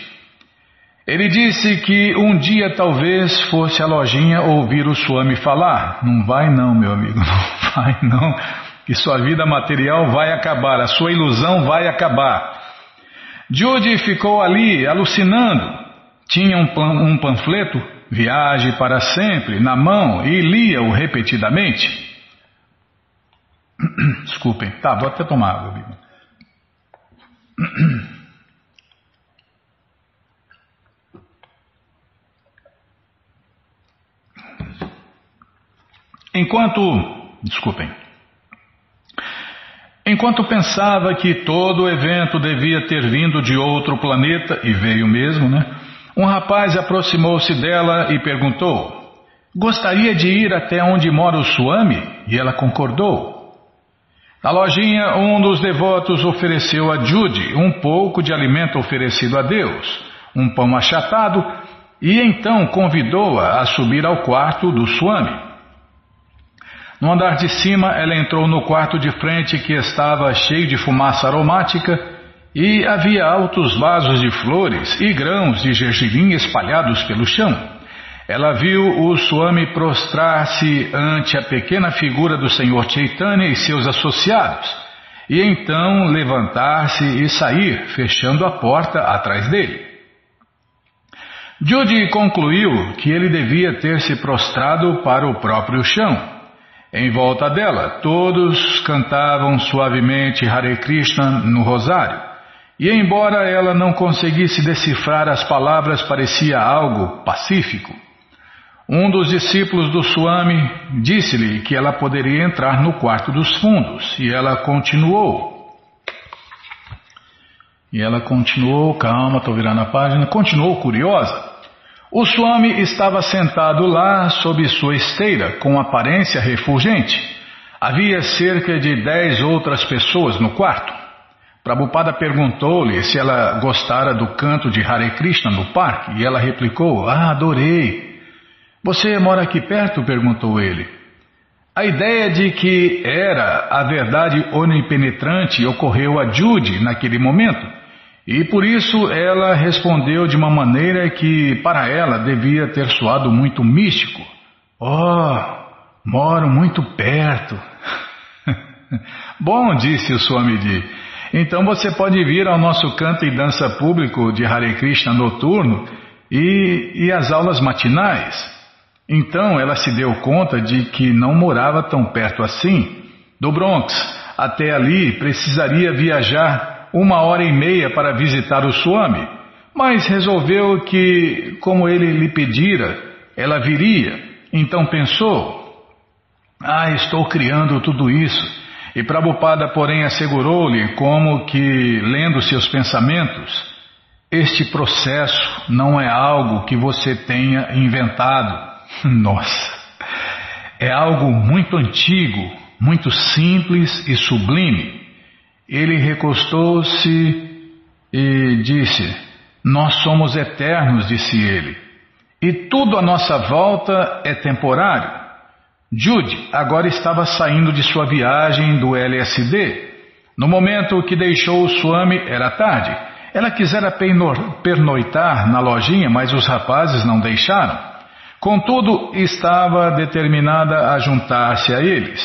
Ele disse que um dia talvez fosse à lojinha ouvir o Swami falar. Não vai não, meu amigo, não vai não, que sua vida material vai acabar, a sua ilusão vai acabar. Judy ficou ali, alucinando. Tinha um, pan, um panfleto, Viaje para Sempre, na mão e lia-o repetidamente. Desculpem, tá, vou até tomar água, Bima. Enquanto, desculpem, enquanto pensava que todo o evento devia ter vindo de outro planeta, e veio mesmo, né? Um rapaz aproximou-se dela e perguntou: gostaria de ir até onde mora o Swami? E ela concordou. Na lojinha, um dos devotos ofereceu a Judy um pouco de alimento oferecido a Deus, um pão achatado, e então convidou-a a subir ao quarto do Swami. No andar de cima, ela entrou no quarto de frente, que estava cheio de fumaça aromática, e havia altos vasos de flores e grãos de gergelim espalhados pelo chão. Ela viu o Swami prostrar-se ante a pequena figura do Senhor Chaitanya e seus associados, e então levantar-se e sair, fechando a porta atrás dele. Judy concluiu que ele devia ter se prostrado para o próprio chão. Em volta dela, todos cantavam suavemente Hare Krishna no rosário. E embora ela não conseguisse decifrar as palavras, parecia algo pacífico. Um dos discípulos do Swami disse-lhe que ela poderia entrar no quarto dos fundos, e ela continuou. E ela continuou, calma, estou virando a página, continuou curiosa. O Swami estava sentado lá sob sua esteira, com aparência refulgente. Havia cerca de dez outras pessoas no quarto. Prabhupada perguntou-lhe se ela gostara do canto de Hare Krishna no parque e ela replicou: ah, adorei. Você mora aqui perto? Perguntou ele. A ideia de que era a verdade onipenetrante ocorreu a Judy naquele momento e por isso ela respondeu de uma maneira que para ela devia ter soado muito místico. Oh, Moro muito perto. Bom, disse o Swamiji, então você pode vir ao nosso canto e dança público de Hare Krishna noturno e, e às aulas matinais. Então ela se deu conta de que não morava tão perto assim. Do Bronx até ali precisaria viajar uma hora e meia para visitar o Swami, mas resolveu que, como ele lhe pedira, ela viria. Então pensou, ah, estou criando tudo isso. E Prabhupada, porém, assegurou-lhe como que, lendo seus pensamentos, este processo não é algo que você tenha inventado. Nossa! É algo muito antigo, muito simples e sublime. Ele recostou-se e disse, nós somos eternos, disse ele, e tudo à nossa volta é temporário. Judy agora estava saindo de sua viagem do L S D. No momento que deixou o Swami, era tarde. Ela quisera pernoitar na lojinha, mas os rapazes não deixaram. Contudo, estava determinada a juntar-se a eles.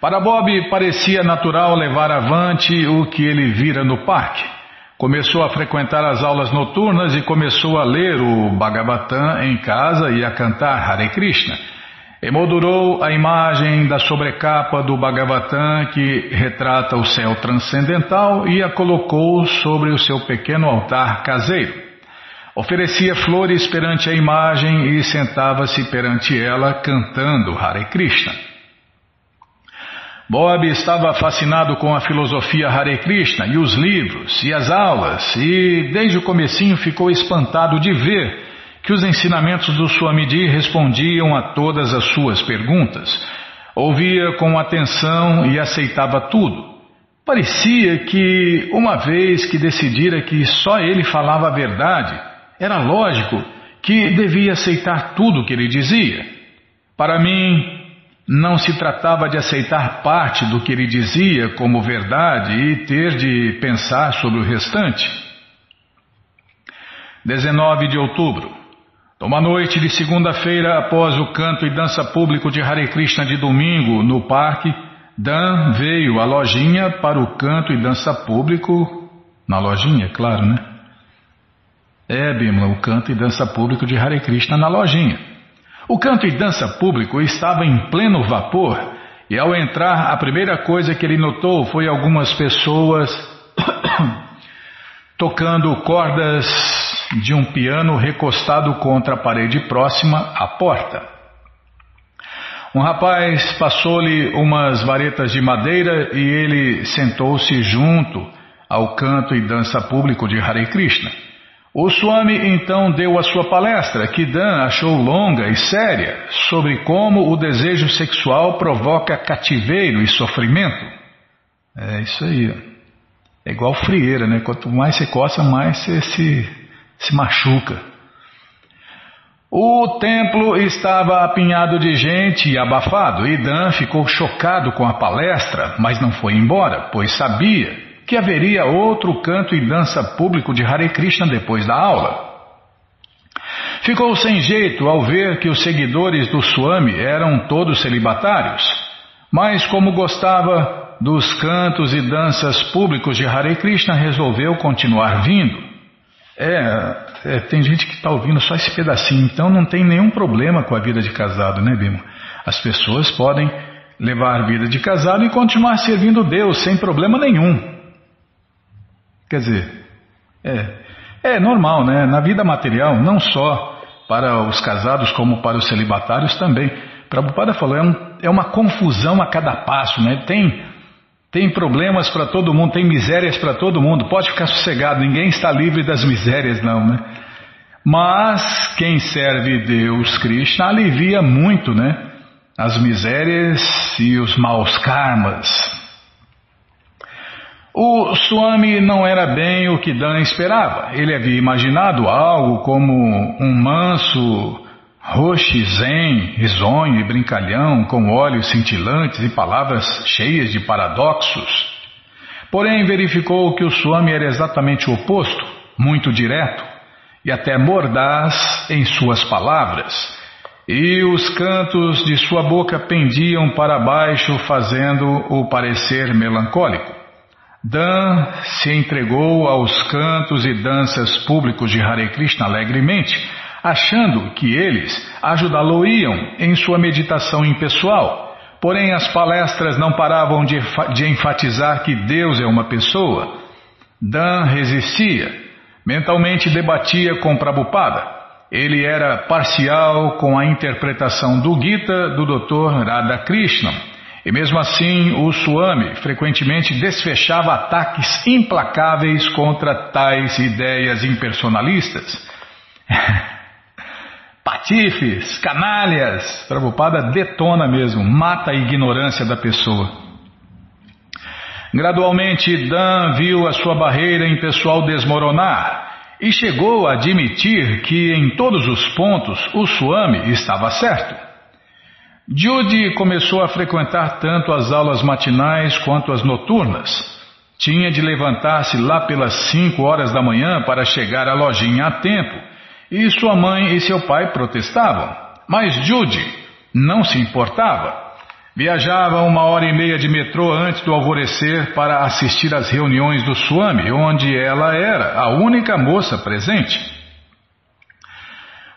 Para Bob, parecia natural levar avante o que ele vira no parque. Começou a frequentar as aulas noturnas e começou a ler o Bhagavatam em casa e a cantar Hare Krishna. Emoldurou a imagem da sobrecapa do Bhagavatam que retrata o céu transcendental e a colocou sobre o seu pequeno altar caseiro. Oferecia flores perante a imagem e sentava-se perante ela cantando Hare Krishna. Bob estava fascinado com a filosofia Hare Krishna e os livros e as aulas e desde o comecinho ficou espantado de ver que os ensinamentos do Swamiji respondiam a todas as suas perguntas. Ouvia com atenção e aceitava tudo. Parecia que, uma vez que decidira que só ele falava a verdade, era lógico que devia aceitar tudo o que ele dizia. Para mim, não se tratava de aceitar parte do que ele dizia como verdade e ter de pensar sobre o restante. dezenove de outubro. Numa noite de segunda-feira, após o canto e dança público de Hare Krishna de domingo no parque, Dan veio à lojinha para o canto e dança público. Na lojinha, claro, né? É, Bimla, o canto e dança público de Hare Krishna na lojinha. O canto e dança público estava em pleno vapor e ao entrar a primeira coisa que ele notou foi algumas pessoas tocando cordas de um piano recostado contra a parede próxima à porta. Um rapaz passou-lhe umas varetas de madeira e ele sentou-se junto ao canto e dança público de Hare Krishna. O Swami então deu a sua palestra, que Dan achou longa e séria, sobre como o desejo sexual provoca cativeiro e sofrimento. É isso aí. É igual frieira, né? Quanto mais você coça, mais você se, se machuca. O templo estava apinhado de gente e abafado, e Dan ficou chocado com a palestra, mas não foi embora, pois sabia que haveria outro canto e dança público de Hare Krishna depois da aula. Ficou sem jeito ao ver que os seguidores do Swami eram todos celibatários, mas como gostava dos cantos e danças públicos de Hare Krishna, resolveu continuar vindo. É, é tem gente que está ouvindo só esse pedacinho, então não tem nenhum problema com a vida de casado, né, Bima? As pessoas podem levar a vida de casado e continuar servindo Deus sem problema nenhum. Quer dizer, é, é normal, né? Na vida material, não só para os casados como para os celibatários também. Prabhupada falou, é, um, é uma confusão a cada passo, né? Tem, tem problemas para todo mundo, tem misérias para todo mundo. Pode ficar sossegado, ninguém está livre das misérias, não, né? Mas quem serve Deus, Krishna, alivia muito, né? As misérias e os maus karmas. O Swami não era bem o que Dan esperava. Ele havia imaginado algo como um manso roxo zen, risonho e brincalhão, com olhos cintilantes e palavras cheias de paradoxos. Porém, verificou que o Swami era exatamente o oposto, muito direto e até mordaz em suas palavras. e os cantos de sua boca pendiam para baixo, fazendo-o parecer melancólico. Dan se entregou aos cantos e danças públicos de Hare Krishna alegremente, achando que eles ajudá-lo-iam em sua meditação impessoal. Porém, as palestras não paravam de, de enfatizar que Deus é uma pessoa. Dan resistia, mentalmente debatia com Prabhupada. Ele era parcial com a interpretação do Gita do doutor Radhakrishnan, e mesmo assim o Swami frequentemente desfechava ataques implacáveis contra tais ideias impersonalistas. Patifes, canalhas, Prabhupada detona mesmo, mata a ignorância da pessoa. Gradualmente, Dan viu a sua barreira impessoal desmoronar, e chegou a admitir que em todos os pontos o Swami estava certo. Judy começou a frequentar tanto as aulas matinais quanto as noturnas. Tinha de levantar-se lá pelas cinco horas da manhã para chegar à lojinha a tempo, e sua mãe e seu pai protestavam. Mas Judy não se importava. Viajava uma hora e meia de metrô antes do alvorecer para assistir às reuniões do Swami, onde ela era a única moça presente.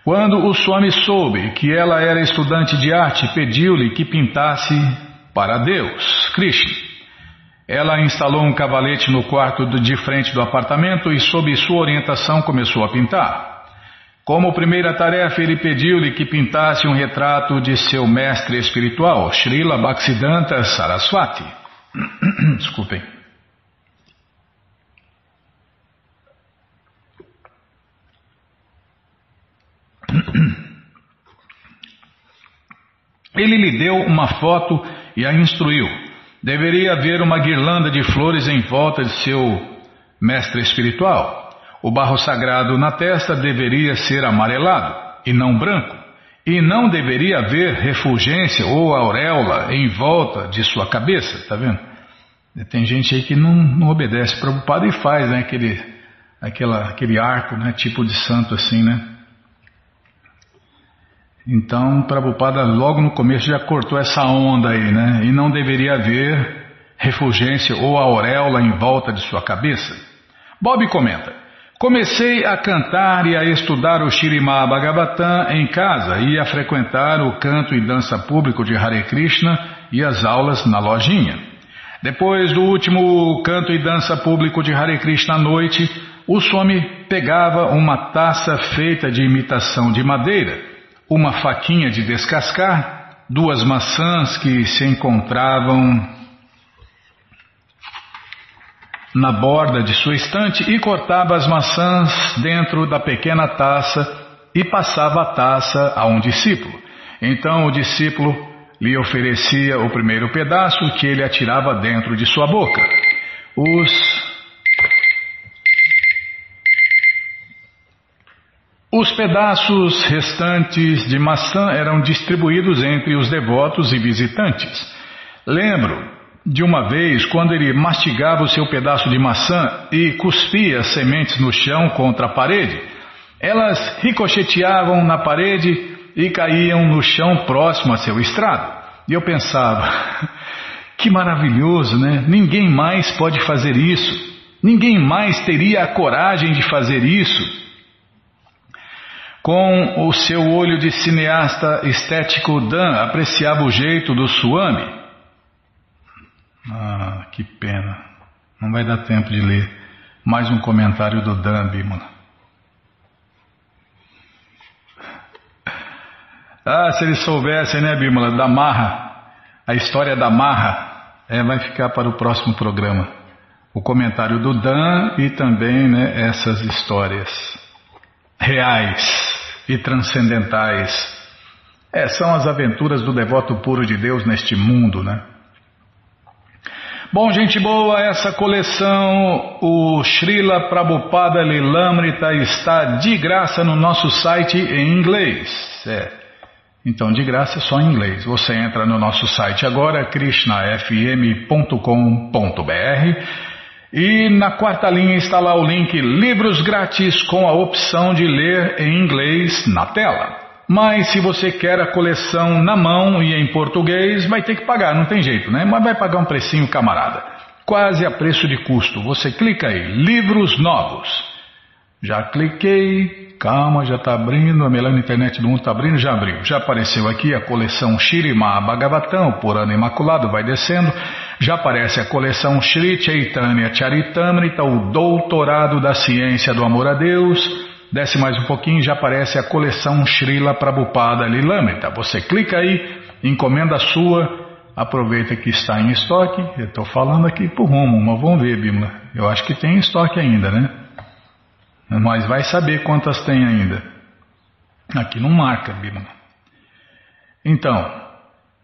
Quando o Swami soube que ela era estudante de arte, pediu-lhe que pintasse para Deus, Krishna. Ela instalou um cavalete no quarto de frente do apartamento e, sob sua orientação, começou a pintar. Como primeira tarefa, ele pediu-lhe que pintasse um retrato de seu mestre espiritual, Srila Bhaktisiddhanta Saraswati. Desculpem. Ele lhe deu uma foto e a instruiu. Deveria haver uma guirlanda de flores em volta de seu mestre espiritual. O barro sagrado na testa deveria ser amarelado e não branco, e não deveria haver refulgência ou auréola em volta de sua cabeça, está vendo? Tem gente aí que não, não obedece Prabhupada e faz, né, aquele, aquela, aquele arco, né, tipo de santo assim, né? Então Prabhupada logo no começo já cortou essa onda aí, né? E não deveria haver refulgência ou auréola em volta de sua cabeça. Bob comenta: comecei a cantar e a estudar o Śrīmad Bhagavatam em casa e a frequentar o canto e dança público de Hare Krishna e as aulas na lojinha. Depois do último canto e dança público de Hare Krishna à noite, o Swami pegava uma taça feita de imitação de madeira, uma faquinha de descascar, duas maçãs que se encontravam na borda de sua estante, e cortava as maçãs dentro da pequena taça e passava a taça a um discípulo. Então o discípulo lhe oferecia o primeiro pedaço, que ele atirava dentro de sua boca. Os, os pedaços restantes de maçã eram distribuídos entre os devotos e visitantes. Lembro de uma vez, quando ele mastigava o seu pedaço de maçã e cuspia as sementes no chão contra a parede, elas ricocheteavam na parede e caíam no chão próximo a seu estrado. E eu pensava, que maravilhoso, né? Ninguém mais pode fazer isso. Ninguém mais teria a coragem de fazer isso. Com o seu olho de cineasta estético, Dan apreciava o jeito do Swami. Ah, que pena. Não vai dar tempo de ler mais um comentário do Dan Bimala. Ah, se eles soubessem, né, Bimala, da marra. A história da marra é, vai ficar para o próximo programa. O comentário do Dan e também, né, essas histórias reais e transcendentais. É, são as aventuras do devoto puro de Deus neste mundo, né? Bom, gente boa, essa coleção, o Srila Prabhupada Lilamrita, está de graça no nosso site em inglês. É. Então, de graça só em inglês. Você entra no nosso site agora, krishna f m ponto com ponto b r, e na quarta linha está lá o link Livros Grátis, com a opção de ler em inglês na tela. Mas se você quer a coleção na mão e em português, vai ter que pagar, não tem jeito, né? Mas vai pagar um precinho, camarada. Quase a preço de custo. Você clica aí, livros novos. Já cliquei, calma, já está abrindo, a melhor internet do mundo está abrindo, já abriu. Já apareceu aqui a coleção Shirimá Bhagavatam, por ano imaculado, vai descendo. Já aparece a coleção Shri Chaitanya Charitamrita, o doutorado da ciência do amor a Deus. Desce mais um pouquinho, já aparece a coleção Srila Prabhupada Lilamrita. Você clica aí, encomenda a sua, aproveita que está em estoque. Eu estou falando aqui por rumo, mas vamos ver, Bimla. Eu acho que tem em estoque ainda, né? Mas vai saber quantas tem ainda. Aqui não marca, Bimla. Então,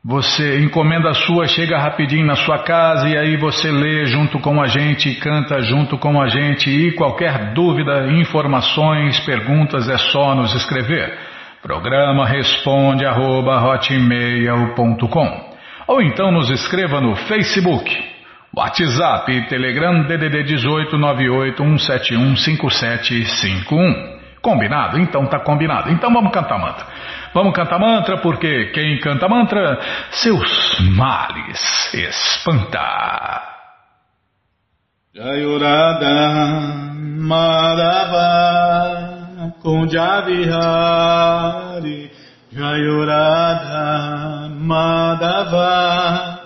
você encomenda a sua, chega rapidinho na sua casa e aí você lê junto com a gente, canta junto com a gente e qualquer dúvida, informações, perguntas é só nos escrever. Programa responde arroba hotmail ponto com ou então nos escreva no Facebook, WhatsApp e Telegram D D D dezoito nove oito um sete um cinco sete cinco um. Combinado? Então tá combinado. Então vamos cantar mantra. Vamos cantar mantra porque quem canta mantra, seus males espanta. Jayurada Madhava Kunjavihari, Jayurada Madhava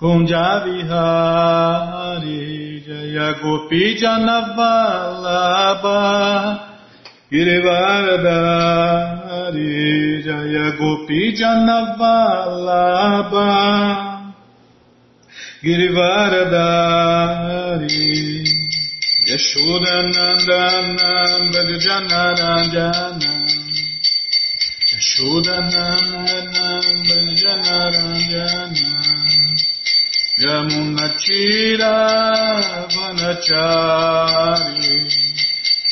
Kunjavihari, Jayagopi Janavalabha Girivaradhari Jaya Gopi Janavalabha Girivaradhari Yashodanandana Bhajanaranjana Yashodanandana Bhajanaranjana Yamunachira Vanachari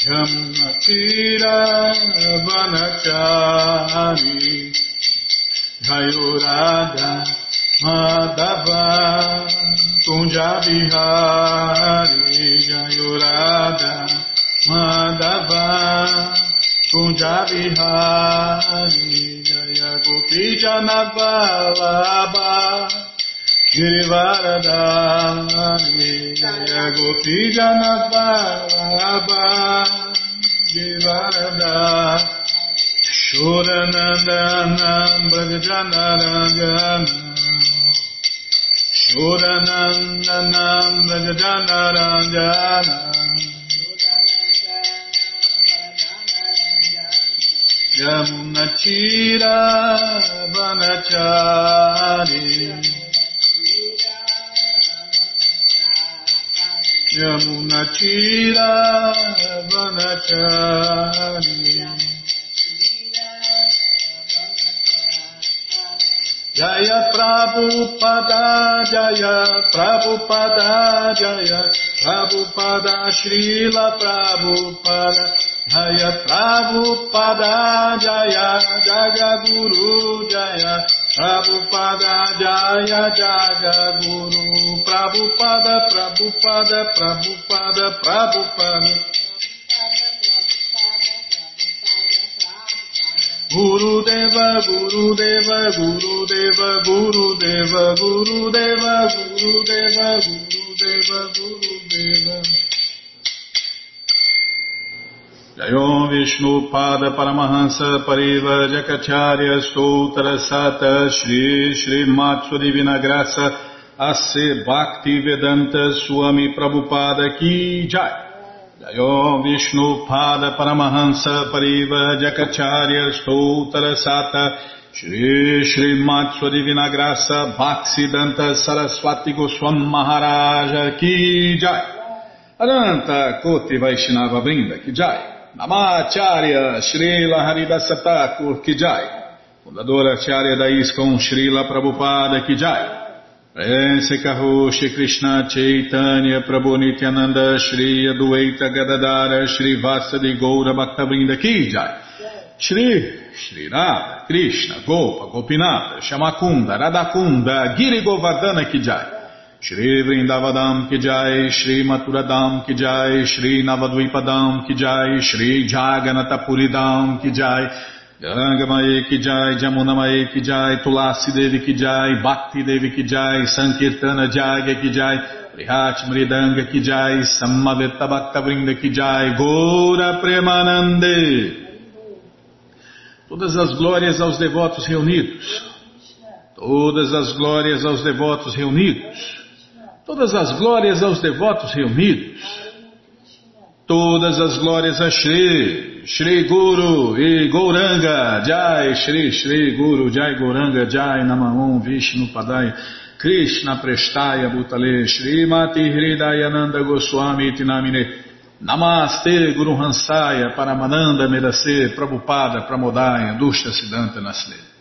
Jamuna Tira Vanachari Jayurada Madhava Kunjabihari Jayurada Madhava Kunjabihari Jayagopi Janavalabha Girivaradhari Jayagopi Janavalabha Girivaradhari Shodanandanam Brajanaranjana Shodanandanam Brajanaranjana Yamunachira Vanachari Yamunachira Vanachari Jaya Prabhupada Jaya Prabhupada Jaya Prabhupada Srila Prabhupada Jaya Prabhupada Jaya Jagaguru Jaya Prabhupada Jaya Jagaguru Prabhupada Prabhupada Prabhupada Prabhupada Guru Deva Guru Deva Guru Deva Guru Deva Guru Deva Guru Deva Guru Deva Guru Deva Jayom Vishnu Pada Paramahansa Parivarja Kacharya Stotra Sata Shri Shri Matsu Divina Graça Ase Bhakti Vedanta Swami Prabhupada Ki Jai Jayom Vishnu Pada Paramahansa Parivarja Kacharya Stotra Sata Shri Shri Matsu Divina Graça Bhakti Danta Saraswati Goswami Maharaja Ki Jai Aranta Koti Vaishnava Brinda Ki Jai Namacharya Srila Haridasa Thakur Ki Jai, fundadora acharya da ISKCON Srila Prabhupada Ki Jai, Prense Kaho Shri Krishna Chaitanya Prabhu Nityananda Shri Adueta Gadadara Shri Vasadi Goura Bhaktavrinda Ki Jai, Shri Shri Radha Krishna Gopa Gopinata Shamakunda Radhakunda Giri Govardhana Ki Jai, Shri Vrindavadam Ki Jai, Shri Maturadam Ki Jai, Shri Navadvipadam Ki Jai, Shri Jaganatapuridam Ki Jai, Gangamae Kijai, Jamunamae Kijai, Tulasi Devi Kijai, Bhakti Devi Kijai, Sankirtana Jagya Kijai, Prihat Mridanga Kijai, Samaveta Bhakta Vrinda Kijai, Gora Premanande. Todas as glórias aos devotos reunidos. Todas as glórias aos devotos reunidos. Todas as glórias aos devotos reunidos. Todas as glórias a Shri, Shri Guru e Gouranga Jai, Shri Shri Guru Jai Gouranga Jai, Namaon Vishnu Padai. Krishna Prestaya Bhutale Srimati Hridayananda Goswami Itinamine Namaste Guru Hansaya Paramananda Medase Prabhupada Pramodaya Dushya Siddhanta Nasle.